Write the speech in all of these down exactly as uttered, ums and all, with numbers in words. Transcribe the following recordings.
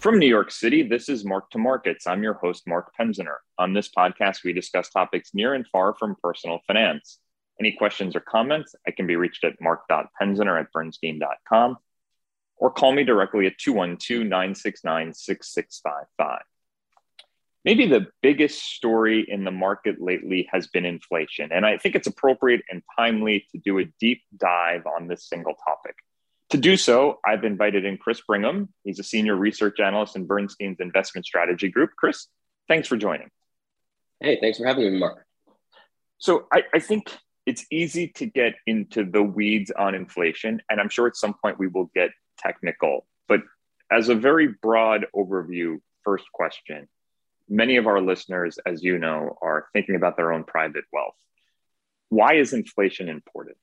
From New York City, this is Mark to Markets. I'm your host, Mark Penziner. On this podcast, we discuss topics near and far from personal finance. Any questions or comments, I can be reached at mark dot penziner at bernstein dot com or call me directly at two one two, nine six nine, six six five five. Maybe the biggest story in the market lately has been inflation, and I think it's appropriate and timely to do a deep dive on this single topic. To do so, I've invited in Chris Brigham. He's a senior research analyst in Bernstein's Investment Strategy Group. Chris, thanks for joining. Hey, thanks for having me, Mark. So I, I think it's easy to get into the weeds on inflation, and I'm sure at some point we will get technical. But as a very broad overview, first question, many of our listeners, as you know, are thinking about their own private wealth. Why is inflation important?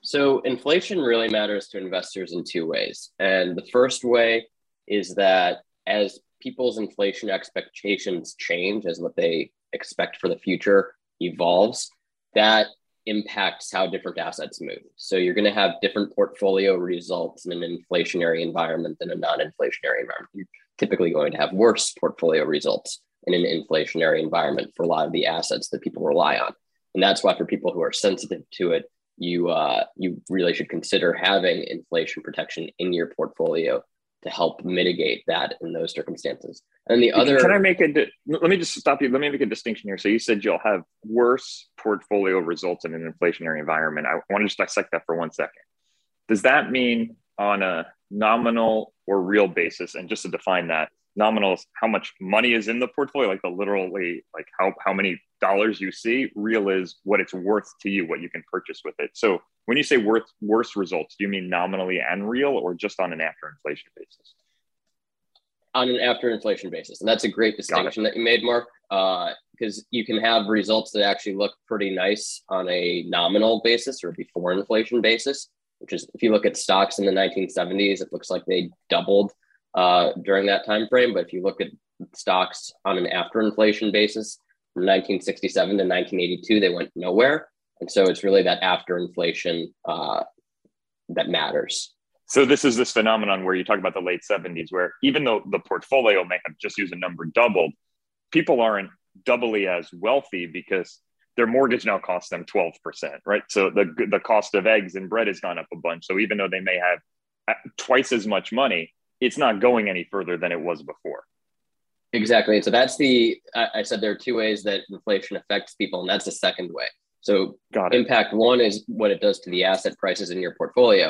So inflation really matters to investors in two ways. And the first way is that as people's inflation expectations change, as what they expect for the future evolves, that impacts how different assets move. So you're going to have different portfolio results in an inflationary environment than a non-inflationary environment. You're typically going to have worse portfolio results in an inflationary environment for a lot of the assets that people rely on. And that's why for people who are sensitive to it, you uh, you really should consider having inflation protection in your portfolio to help mitigate that in those circumstances. And the other- Can I make a, di- let me just stop you. Let me make a distinction here. So you said you'll have worse portfolio results in an inflationary environment. I want to just dissect that for one second. Does that mean on a nominal or real basis? And just to define that, nominal is how much money is in the portfolio, like the literally, like how, how many dollars you see. Real is what it's worth to you, what you can purchase with it. So when you say worth, worse results, do you mean nominally and real or just on an after inflation basis? On an after inflation basis. And that's a great distinction that you made, Mark, because uh, you can have results that actually look pretty nice on a nominal basis or before inflation basis, which is if you look at stocks in the nineteen seventies, it looks like they doubled Uh, during that time frame. But if you look at stocks on an after inflation basis, from nineteen sixty-seven to nineteen eighty-two, they went nowhere. And so it's really that after inflation uh, that matters. So this is this phenomenon where you talk about the late seventies, where even though the portfolio may have just used a number doubled, people aren't doubly as wealthy because their mortgage now costs them twelve percent, right? So the the cost of eggs and bread has gone up a bunch. So even though they may have twice as much money, it's not going any further than it was before. Exactly. And so that's the, I said there are two ways that inflation affects people, and that's the second way. So Got it. Impact one is what it does to the asset prices in your portfolio.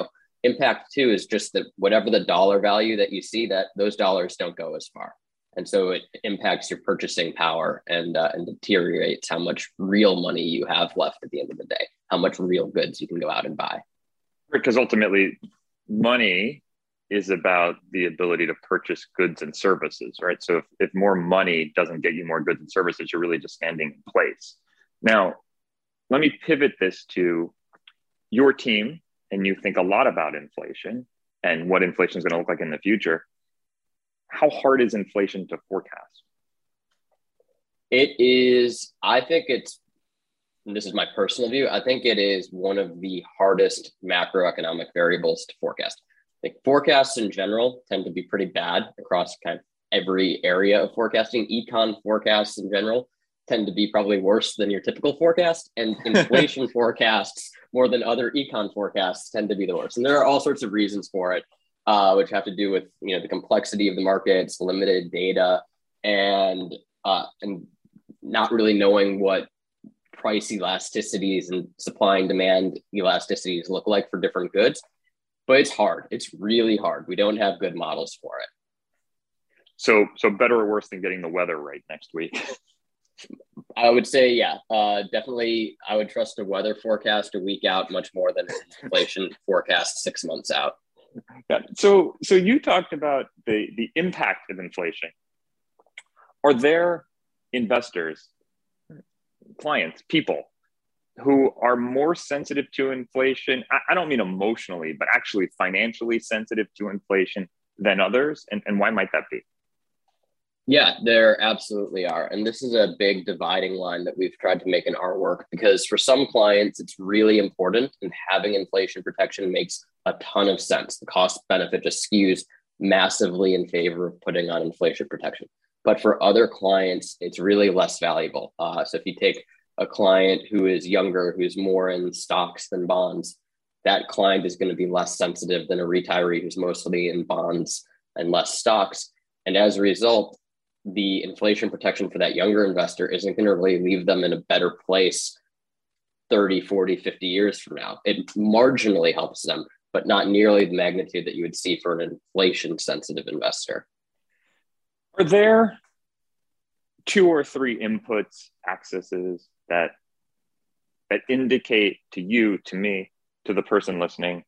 Impact two is just that whatever the dollar value that you see, that those dollars don't go as far. And so it impacts your purchasing power and, uh, and deteriorates how much real money you have left at the end of the day, how much real goods you can go out and buy. Because ultimately money is about the ability to purchase goods and services, right? So if, if more money doesn't get you more goods and services, you're really just standing in place. Now, let me pivot this to your team, and you think a lot about inflation and what inflation is going to look like in the future. How hard is inflation to forecast? It is, I think it's, and this is my personal view, I think it is one of the hardest macroeconomic variables to forecast. Like forecasts in general tend to be pretty bad across kind of every area of forecasting. Econ forecasts in general tend to be probably worse than your typical forecast, and inflation forecasts more than other econ forecasts tend to be the worst. And there are all sorts of reasons for it, uh, which have to do with, you know, the complexity of the markets, limited data, and uh, and not really knowing what price elasticities and supply and demand elasticities look like for different goods. But it's hard. It's really hard. We don't have good models for it. So so better or worse than getting the weather right next week? I would say, yeah, uh, definitely. I would trust a weather forecast a week out much more than an inflation forecast six months out. So so you talked about the, the impact of inflation. Are there investors, clients, people who are more sensitive to inflation? I don't mean emotionally, but actually financially sensitive to inflation than others? And, and why might that be? Yeah, there absolutely are. And this is a big dividing line that we've tried to make in our work, because for some clients, it's really important, and having inflation protection makes a ton of sense. The cost benefit just skews massively in favor of putting on inflation protection. But for other clients, it's really less valuable. Uh, so if you take a client who is younger, who's more in stocks than bonds, that client is going to be less sensitive than a retiree who's mostly in bonds and less stocks. And as a result, the inflation protection for that younger investor isn't going to really leave them in a better place thirty, forty, fifty years from now. It marginally helps them, but not nearly the magnitude that you would see for an inflation-sensitive investor. Are there two or three inputs, accesses that that indicate to you, to me, to the person listening,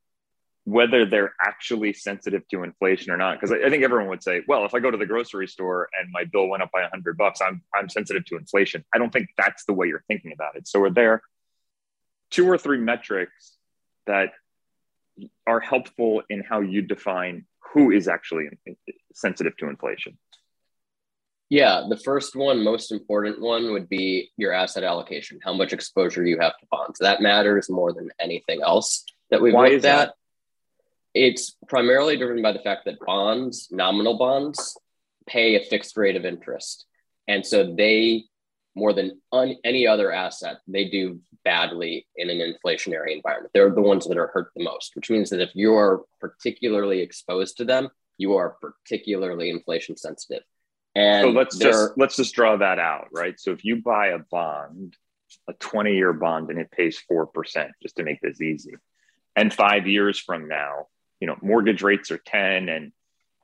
whether they're actually sensitive to inflation or not? Because I, I think everyone would say, well, if I go to the grocery store and my bill went up by a hundred bucks, I'm I'm sensitive to inflation. I don't think that's the way you're thinking about it. So are there two or three metrics that are helpful in how you define who is actually sensitive to inflation? Yeah, the first one, most important one, would be your asset allocation, how much exposure you have to bonds. That matters more than anything else that we've looked at. It's primarily driven by the fact that bonds, nominal bonds, pay a fixed rate of interest. And so they, more than un- any other asset, they do badly in an inflationary environment. They're the ones that are hurt the most, which means that if you're particularly exposed to them, you are particularly inflation sensitive. And so let's just, let's just draw that out, right? So if you buy a bond, a twenty-year bond, and it pays four percent, just to make this easy, and five years from now, you know, mortgage rates are ten and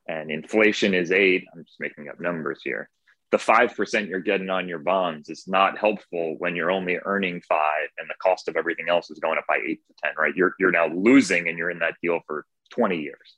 and inflation is eight. I'm just making up numbers here. The five percent you're getting on your bonds is not helpful when you're only earning five and the cost of everything else is going up by eight to ten, right? You're you're now losing and you're in that deal for twenty years.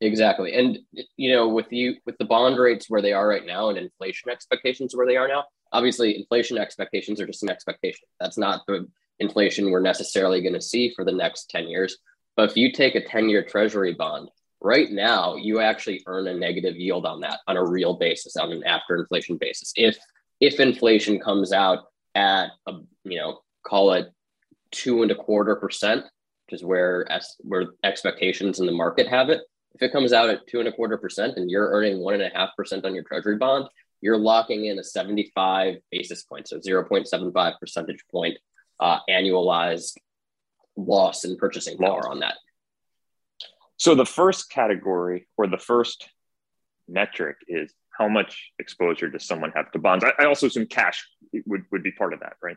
Exactly. And, you know, with you with the bond rates where they are right now and inflation expectations where they are now, obviously inflation expectations are just an expectation. That's not the inflation we're necessarily going to see for the next ten years. But if you take a ten-year treasury bond, right now, you actually earn a negative yield on that on a real basis, on an after inflation basis. If if inflation comes out at, a, you know, call it two and a quarter percent, which is where, where expectations in the market have it, if it comes out at two and a quarter percent and you're earning one and a half percent on your treasury bond, you're locking in a seventy-five basis points, so zero point seven five percentage point uh, annualized loss in purchasing power on that. So the first category or the first metric is how much exposure does someone have to bonds? I, I also assume cash would, would be part of that, right?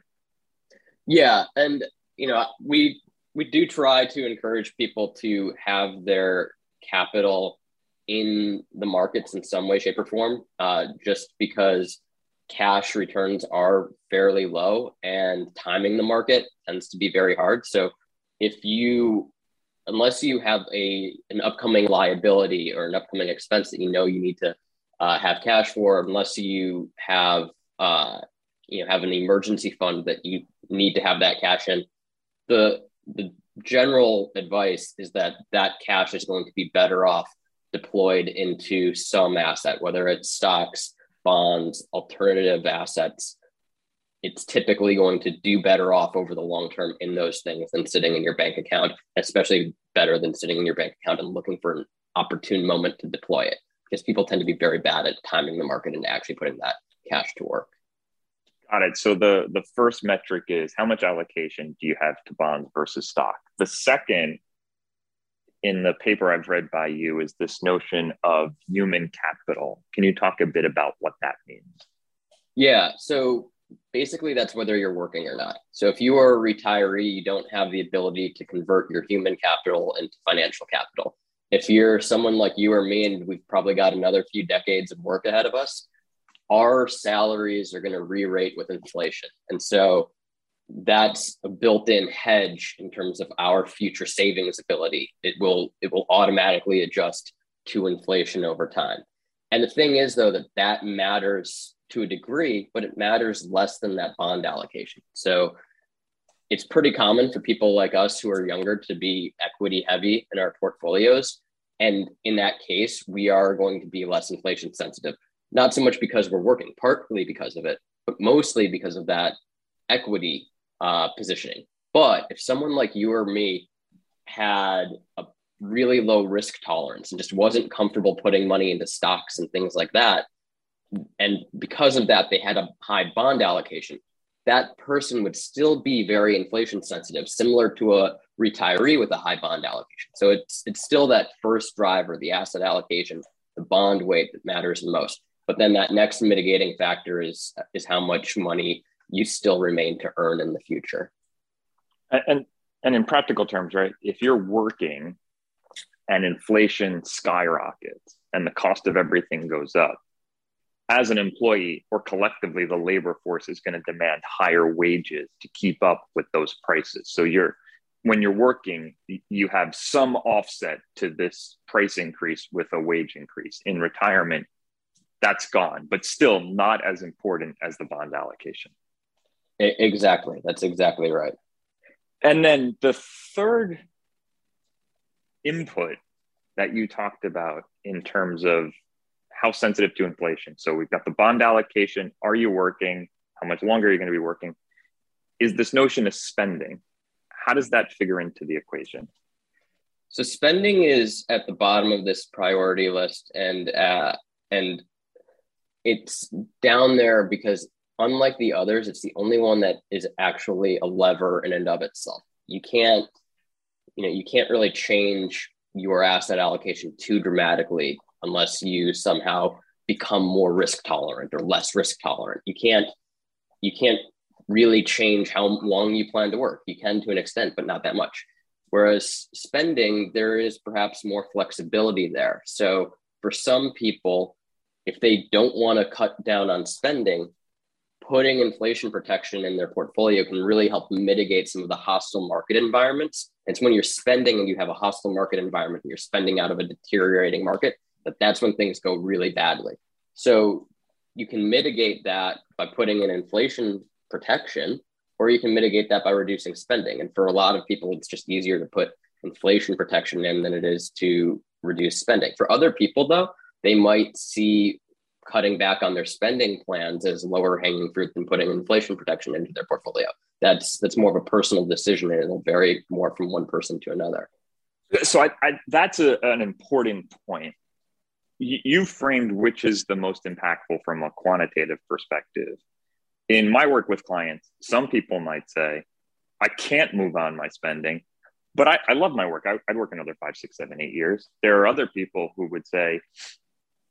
Yeah. And, you know, we, we do try to encourage people to have their capital in the markets in some way, shape, or form, uh, just because cash returns are fairly low and timing the market tends to be very hard. So if you, unless you have a an upcoming liability or an upcoming expense that you know you need to uh, have cash for, unless you have uh, you know have an emergency fund that you need to have that cash in, the the general advice is that that cash is going to be better off deployed into some asset, whether it's stocks, bonds, alternative assets. It's typically going to do better off over the long term in those things than sitting in your bank account, especially better than sitting in your bank account and looking for an opportune moment to deploy it, because people tend to be very bad at timing the market and actually putting that cash to work. Got it. So the, the first metric is how much allocation do you have to bonds versus stock? The second, in the paper I've read by you, is this notion of human capital. Can you talk a bit about what that means? Yeah. So basically, that's whether you're working or not. So if you are a retiree, you don't have the ability to convert your human capital into financial capital. If you're someone like you or me, and we've probably got another few decades of work ahead of us, our salaries are going to re-rate with inflation. And so that's a built-in hedge in terms of our future savings ability. It will, it will automatically adjust to inflation over time. And the thing is, though, that that matters to a degree, but it matters less than that bond allocation. So it's pretty common for people like us who are younger to be equity heavy in our portfolios. And in that case, we are going to be less inflation sensitive, not so much because we're working, partly because of it, but mostly because of that equity uh, positioning. But if someone like you or me had a really low risk tolerance and just wasn't comfortable putting money into stocks and things like that. And because of that, they had a high bond allocation. That person would still be very inflation sensitive, similar to a retiree with a high bond allocation. So it's it's still that first driver, the asset allocation, the bond weight that matters the most. But then that next mitigating factor is is how much money you still remain to earn in the future. And and in practical terms, right? If you're working and inflation skyrockets and the cost of everything goes up, as an employee or collectively, the labor force is going to demand higher wages to keep up with those prices. So you're, when you're working, you have some offset to this price increase with a wage increase. In retirement, that's gone, but still not as important as the bond allocation. Exactly. That's exactly right. And then the third input that you talked about in terms of how sensitive to inflation. So we've got the bond allocation. Are you working? How much longer are you going to be working? Is this notion of spending? How does that figure into the equation? So spending is at the bottom of this priority list, and uh, and it's down there because unlike the others, it's the only one that is actually a lever in and of itself. You can't, you know, you can't really change your asset allocation too dramatically unless you somehow become more risk tolerant or less risk tolerant. You can't, you can't really change how long you plan to work. You can to an extent, but not that much. Whereas spending, there is perhaps more flexibility there. So for some people, if they don't want to cut down on spending, putting inflation protection in their portfolio can really help mitigate some of the hostile market environments. It's when you're spending and you have a hostile market environment and you're spending out of a deteriorating market, but that's when things go really badly. So you can mitigate that by putting in inflation protection, or you can mitigate that by reducing spending. And for a lot of people, it's just easier to put inflation protection in than it is to reduce spending. For other people, though, they might see cutting back on their spending plans as lower hanging fruit than putting inflation protection into their portfolio. That's that's more of a personal decision, and it'll vary more from one person to another. So I, I, that's a, an important point. You framed which is the most impactful from a quantitative perspective. In my work with clients, some people might say, I can't move on my spending, but I, I love my work. I, I'd work another five, six, seven, eight years. There are other people who would say,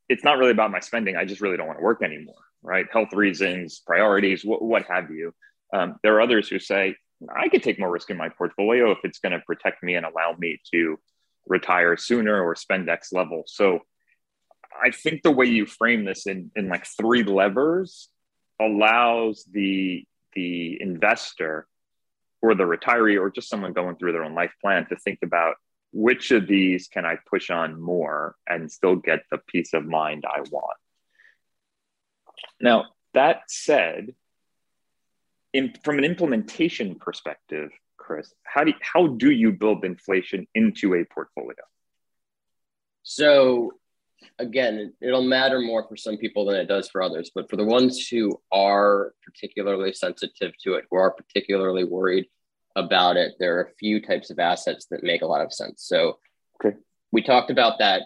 it's not really about my spending. I just really don't want to work anymore, right? Health reasons, priorities, what, what have you. Um, there are others who say, I could take more risk in my portfolio if it's going to protect me and allow me to retire sooner or spend X level. So I think the way you frame this in, in like three levers allows the, the investor or the retiree or just someone going through their own life plan to think about which of these can I push on more and still get the peace of mind I want. Now, that said, in, from an implementation perspective, Chris, how do you, how do you build inflation into a portfolio? So again, it'll matter more for some people than it does for others, but for the ones who are particularly sensitive to it, who are particularly worried about it, there are a few types of assets that make a lot of sense. So okay. We talked about that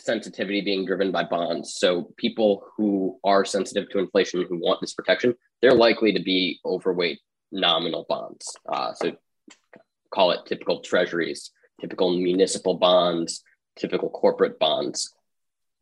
sensitivity being driven by bonds. So people who are sensitive to inflation, who want this protection, they're likely to be overweight nominal bonds. Uh, so call it typical treasuries, typical municipal bonds, typical corporate bonds,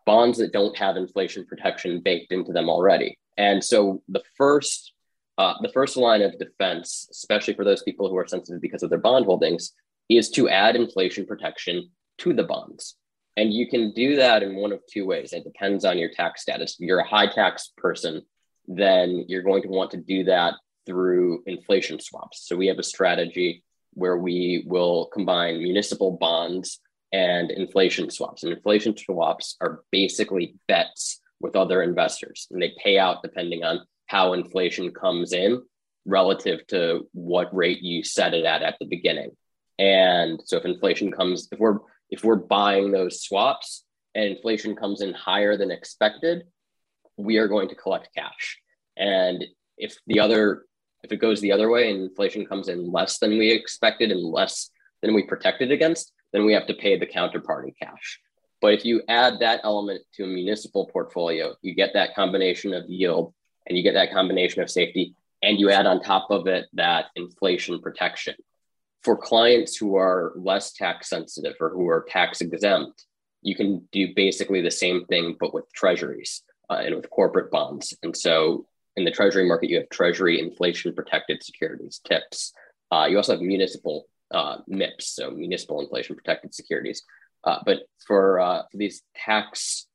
bonds that don't have inflation protection baked into them already. And so the first uh, the first line of defense, especially for those people who are sensitive because of their bond holdings, is to add inflation protection to the bonds. And you can do that in one of two ways. It depends on your tax status. If you're a high tax person, then you're going to want to do that through inflation swaps. So we have a strategy where we will combine municipal bonds and inflation swaps. And inflation swaps are basically bets with other investors, and they pay out depending on how inflation comes in relative to what rate you set it at at the beginning. And so if inflation comes, if we're if we're buying those swaps and inflation comes in higher than expected, we are going to collect cash. And if the other if it goes the other way and inflation comes in less than we expected and less than we protected against, then we have to pay the counterparty cash. But if you add that element to a municipal portfolio, you get that combination of yield and you get that combination of safety, and you add on top of it that inflation protection. For clients who are less tax sensitive or who are tax exempt, you can do basically the same thing, but with treasuries uh, and with corporate bonds. And so in the treasury market, you have treasury inflation protected securities, TIPS. Uh, you also have municipal uh, MIPS, so municipal inflation protected securities. Uh, but for, uh, for these tax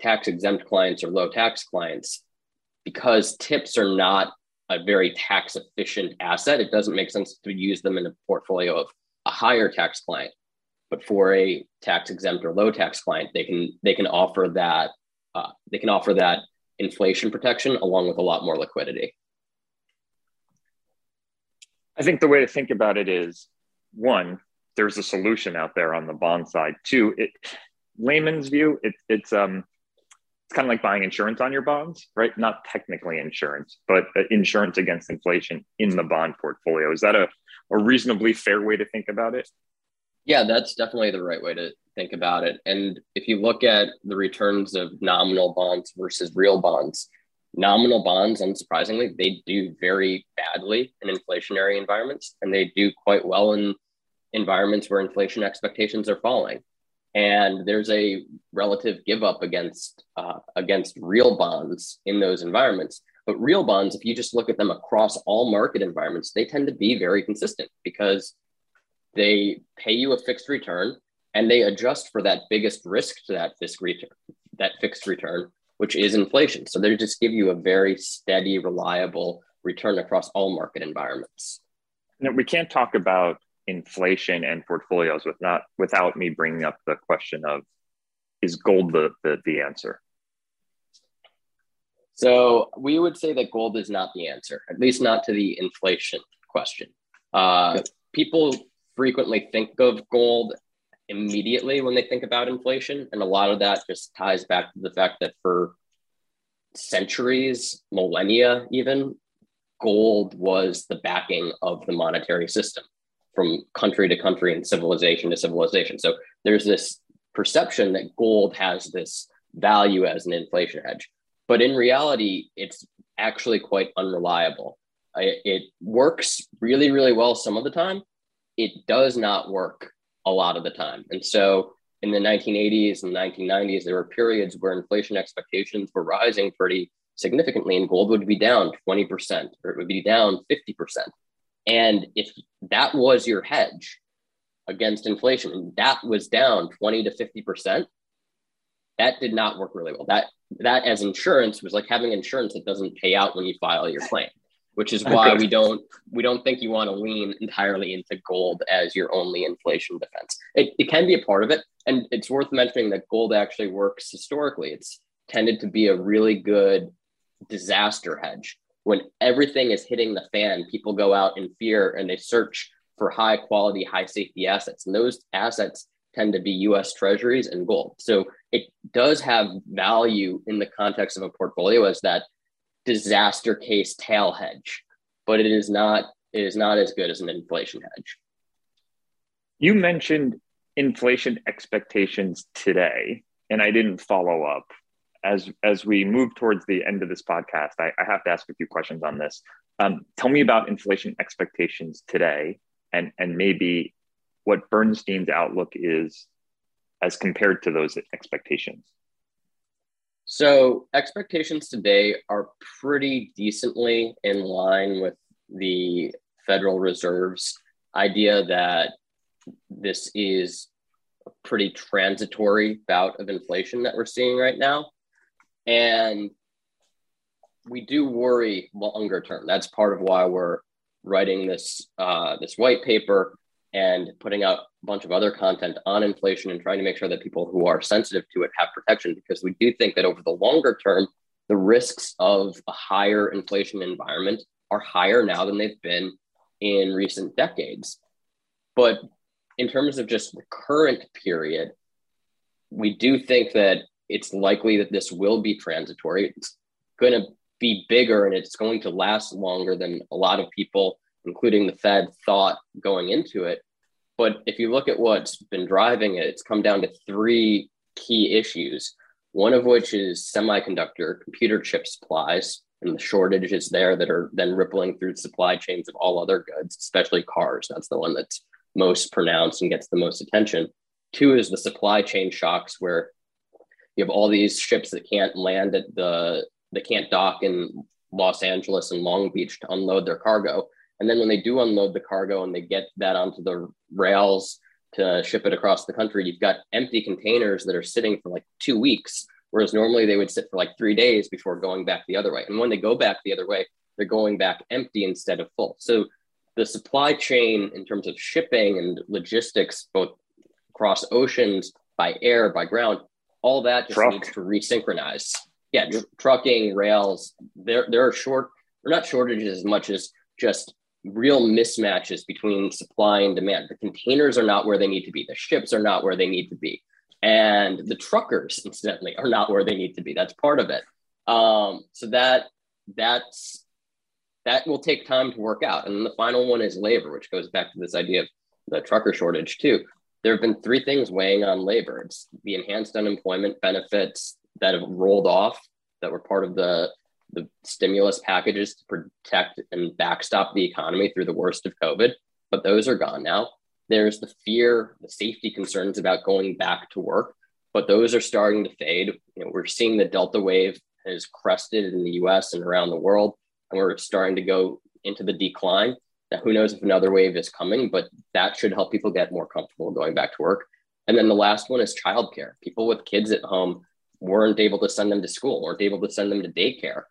tax exempt clients or low tax clients, because TIPS are not a very tax efficient asset, it doesn't make sense to use them in a portfolio of a higher tax client. But for a tax exempt or low tax client, they can they can offer that uh, they can offer that inflation protection along with a lot more liquidity. I think the way to think about it is, one, there's a solution out there on the bond side. Two, it, layman's view, it, it's um, it's kind of like buying insurance on your bonds, right? Not technically insurance, but insurance against inflation in the bond portfolio. Is that a, a reasonably fair way to think about it? Yeah, that's definitely the right way to think about it. And if you look at the returns of nominal bonds versus real bonds, nominal bonds, unsurprisingly, they do very badly in inflationary environments, and they do quite well in environments where inflation expectations are falling. And there's a relative give up against uh, against real bonds in those environments. But real bonds, if you just look at them across all market environments, they tend to be very consistent because they pay you a fixed return and they adjust for that biggest risk to that fixed return, that fixed return, which is inflation. So they just give you a very steady, reliable return across all market environments. Now, we can't talk about inflation and portfolios with not, without me bringing up the question of, is gold the, the, the answer? So we would say that gold is not the answer, at least not to the inflation question. Uh, yes. People frequently think of gold immediately when they think about inflation. And a lot of that just ties back to the fact that for centuries, millennia even, gold was the backing of the monetary system from country to country and civilization to civilization. So there's this perception that gold has this value as an inflation hedge, but in reality, it's actually quite unreliable. It, it works really, really well some of the time. It does not work a lot of the time. And so in the nineteen eighties and nineteen nineties, there were periods where inflation expectations were rising pretty significantly and gold would be down twenty percent or it would be down fifty percent. And if that was your hedge against inflation and that was down twenty to fifty percent, that did not work really well. That, that as insurance was like having insurance that doesn't pay out when you file your claim, which is why we don't we don't think you want to lean entirely into gold as your only inflation defense. It, it can be a part of it. And it's worth mentioning that gold actually works historically. It's tended to be a really good disaster hedge. When everything is hitting the fan, people go out in fear and they search for high quality, high safety assets. And those assets tend to be U S treasuries and gold. So it does have value in the context of a portfolio as that disaster case tail hedge, but it is not it is not as good as an inflation hedge. You mentioned inflation expectations today, and I didn't follow up. As as we move towards the end of this podcast, I, I have to ask a few questions on this. Um, tell me about inflation expectations today, and and maybe what Bernstein's outlook is as compared to those expectations. So expectations today are pretty decently in line with the Federal Reserve's idea that this is a pretty transitory bout of inflation that we're seeing right now. And we do worry longer term. That's part of why we're writing this uh, this white paper and putting out a bunch of other content on inflation and trying to make sure that people who are sensitive to it have protection, because we do think that over the longer term, the risks of a higher inflation environment are higher now than they've been in recent decades. But in terms of just the current period, we do think that it's likely that this will be transitory. It's going to be bigger and it's going to last longer than a lot of people, including the Fed, thought going into it. But if you look at what's been driving it, it's come down to three key issues, one of which is semiconductor computer chip supplies and the shortages there that are then rippling through supply chains of all other goods, especially cars. That's the one that's most pronounced and gets the most attention. Two is the supply chain shocks, where you have all these ships that can't land at the, they can't dock in Los Angeles and Long Beach to unload their cargo. And then when they do unload the cargo and they get that onto the rails to ship it across the country, you've got empty containers that are sitting for like two weeks, whereas normally they would sit for like three days before going back the other way. And when they go back the other way, they're going back empty instead of full. So the supply chain in terms of shipping and logistics, both across oceans, by air, by ground, all that just Truck. needs to resynchronize. Yeah, tr- trucking, rails, there, there are short, they're not shortages as much as just real mismatches between supply and demand. The containers are not where they need to be. The ships are not where they need to be. And the truckers, incidentally, are not where they need to be. That's part of it. Um, so that that's that will take time to work out. And then the final one is labor, which goes back to this idea of the trucker shortage too. There have been three things weighing on labor. It's the enhanced unemployment benefits that have rolled off that were part of the the stimulus packages to protect and backstop the economy through the worst of COVID, but those are gone now. There's the fear, the safety concerns about going back to work, but those are starting to fade. You know, we're seeing the Delta wave has crested in the U S and around the world, and we're starting to go into the decline. Now, who knows if another wave is coming, but that should help people get more comfortable going back to work. And then the last one is childcare. People with kids at home weren't able to send them to school, weren't able to send them to daycare.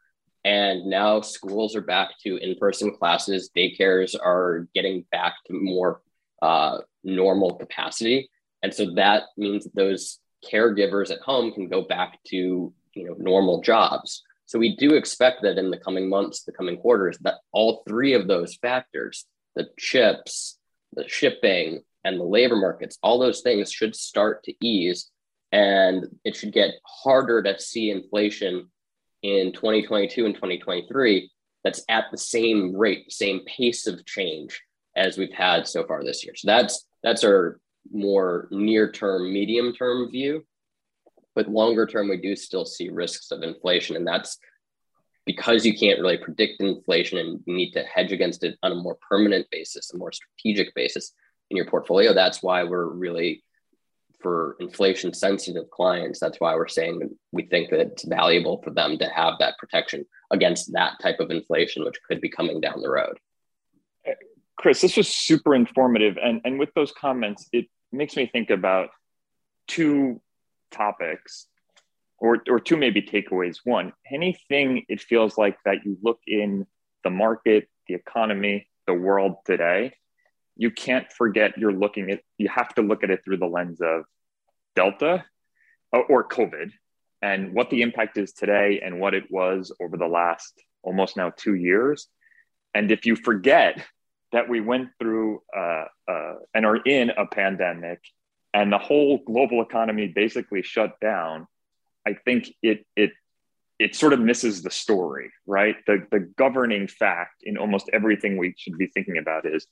And now schools are back to in-person classes. Daycares are getting back to more uh, normal capacity. And so that means that those caregivers at home can go back to, you know, normal jobs. So we do expect that in the coming months, the coming quarters, that all three of those factors, the chips, the shipping, and the labor markets, all those things should start to ease. And it should get harder to see inflation in twenty twenty-two and twenty twenty-three, that's at the same rate, same pace of change as we've had so far this year. So that's that's our more near-term, medium-term view. But longer-term, we do still see risks of inflation. And that's because you can't really predict inflation and you need to hedge against it on a more permanent basis, a more strategic basis in your portfolio. That's why we're really... for inflation-sensitive clients, that's why we're saying that we think that it's valuable for them to have that protection against that type of inflation, which could be coming down the road. Chris, this was super informative. And, and with those comments, it makes me think about two topics or, or two maybe takeaways. One, anything it feels like that you look in the market, the economy, the world today, you can't forget you're looking at, you have to look at it through the lens of Delta or, or COVID and what the impact is today and what it was over the last almost now two years. And if you forget that we went through uh, uh, and are in a pandemic and the whole global economy basically shut down, I think it it it sort of misses the story, right? The, the governing fact in almost everything we should be thinking about is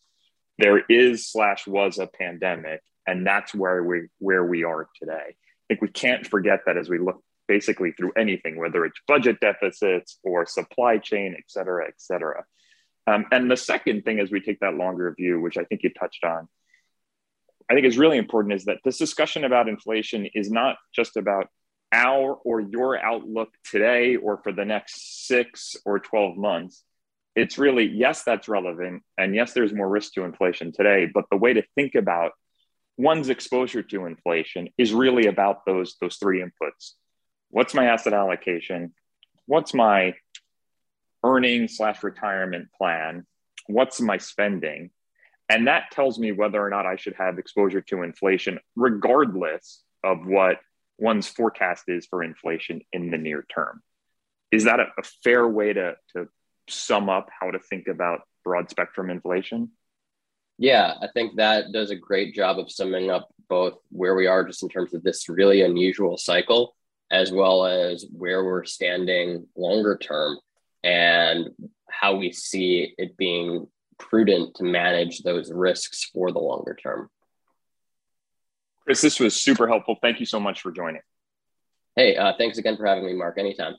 there is slash was a pandemic, and that's where we where we are today. I think we can't forget that as we look basically through anything, whether it's budget deficits or supply chain, et cetera, et cetera. Um, and the second thing, as we take that longer view, which I think you touched on, I think is really important, is that this discussion about inflation is not just about our or your outlook today or for the next six or twelve months. It's really, yes, that's relevant. And yes, there's more risk to inflation today. But the way to think about one's exposure to inflation is really about those, those three inputs. What's my asset allocation? What's my earning slash retirement plan? What's my spending? And that tells me whether or not I should have exposure to inflation, regardless of what one's forecast is for inflation in the near term. Is that a, a fair way to, to sum up how to think about broad spectrum inflation? Yeah, I think that does a great job of summing up both where we are just in terms of this really unusual cycle, as well as where we're standing longer term and how we see it being prudent to manage those risks for the longer term. Chris, this was super helpful. Thank you so much for joining. Hey, uh, thanks again for having me, Mark. Anytime.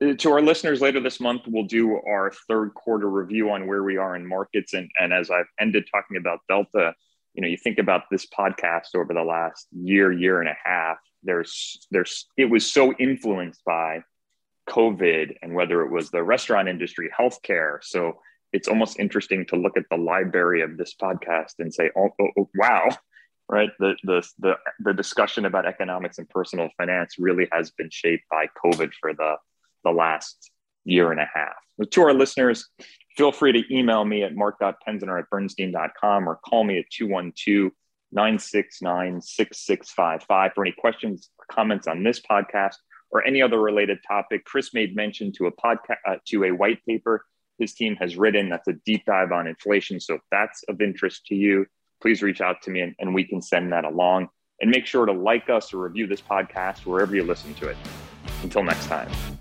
To our listeners, later this month, we'll do our third quarter review on where we are in markets. And, and as I've ended talking about Delta, you know, you think about this podcast over the last year, year and a half, there's, there's, it was so influenced by COVID and whether it was the restaurant industry, healthcare. So it's almost interesting to look at the library of this podcast and say, oh, oh, oh wow, right? The, the, the, the discussion about economics and personal finance really has been shaped by COVID for the the last year and a half. So to our listeners, feel free to email me at mark dot penziner at bernstein dot com or call me at two one two, nine six nine, six six five five for any questions or comments on this podcast or any other related topic. Chris made mention to a podcast, uh, to a white paper his team has written that's a deep dive on inflation. So if that's of interest to you, please reach out to me and, and we can send that along. And make sure to like us or review this podcast wherever you listen to it. Until next time.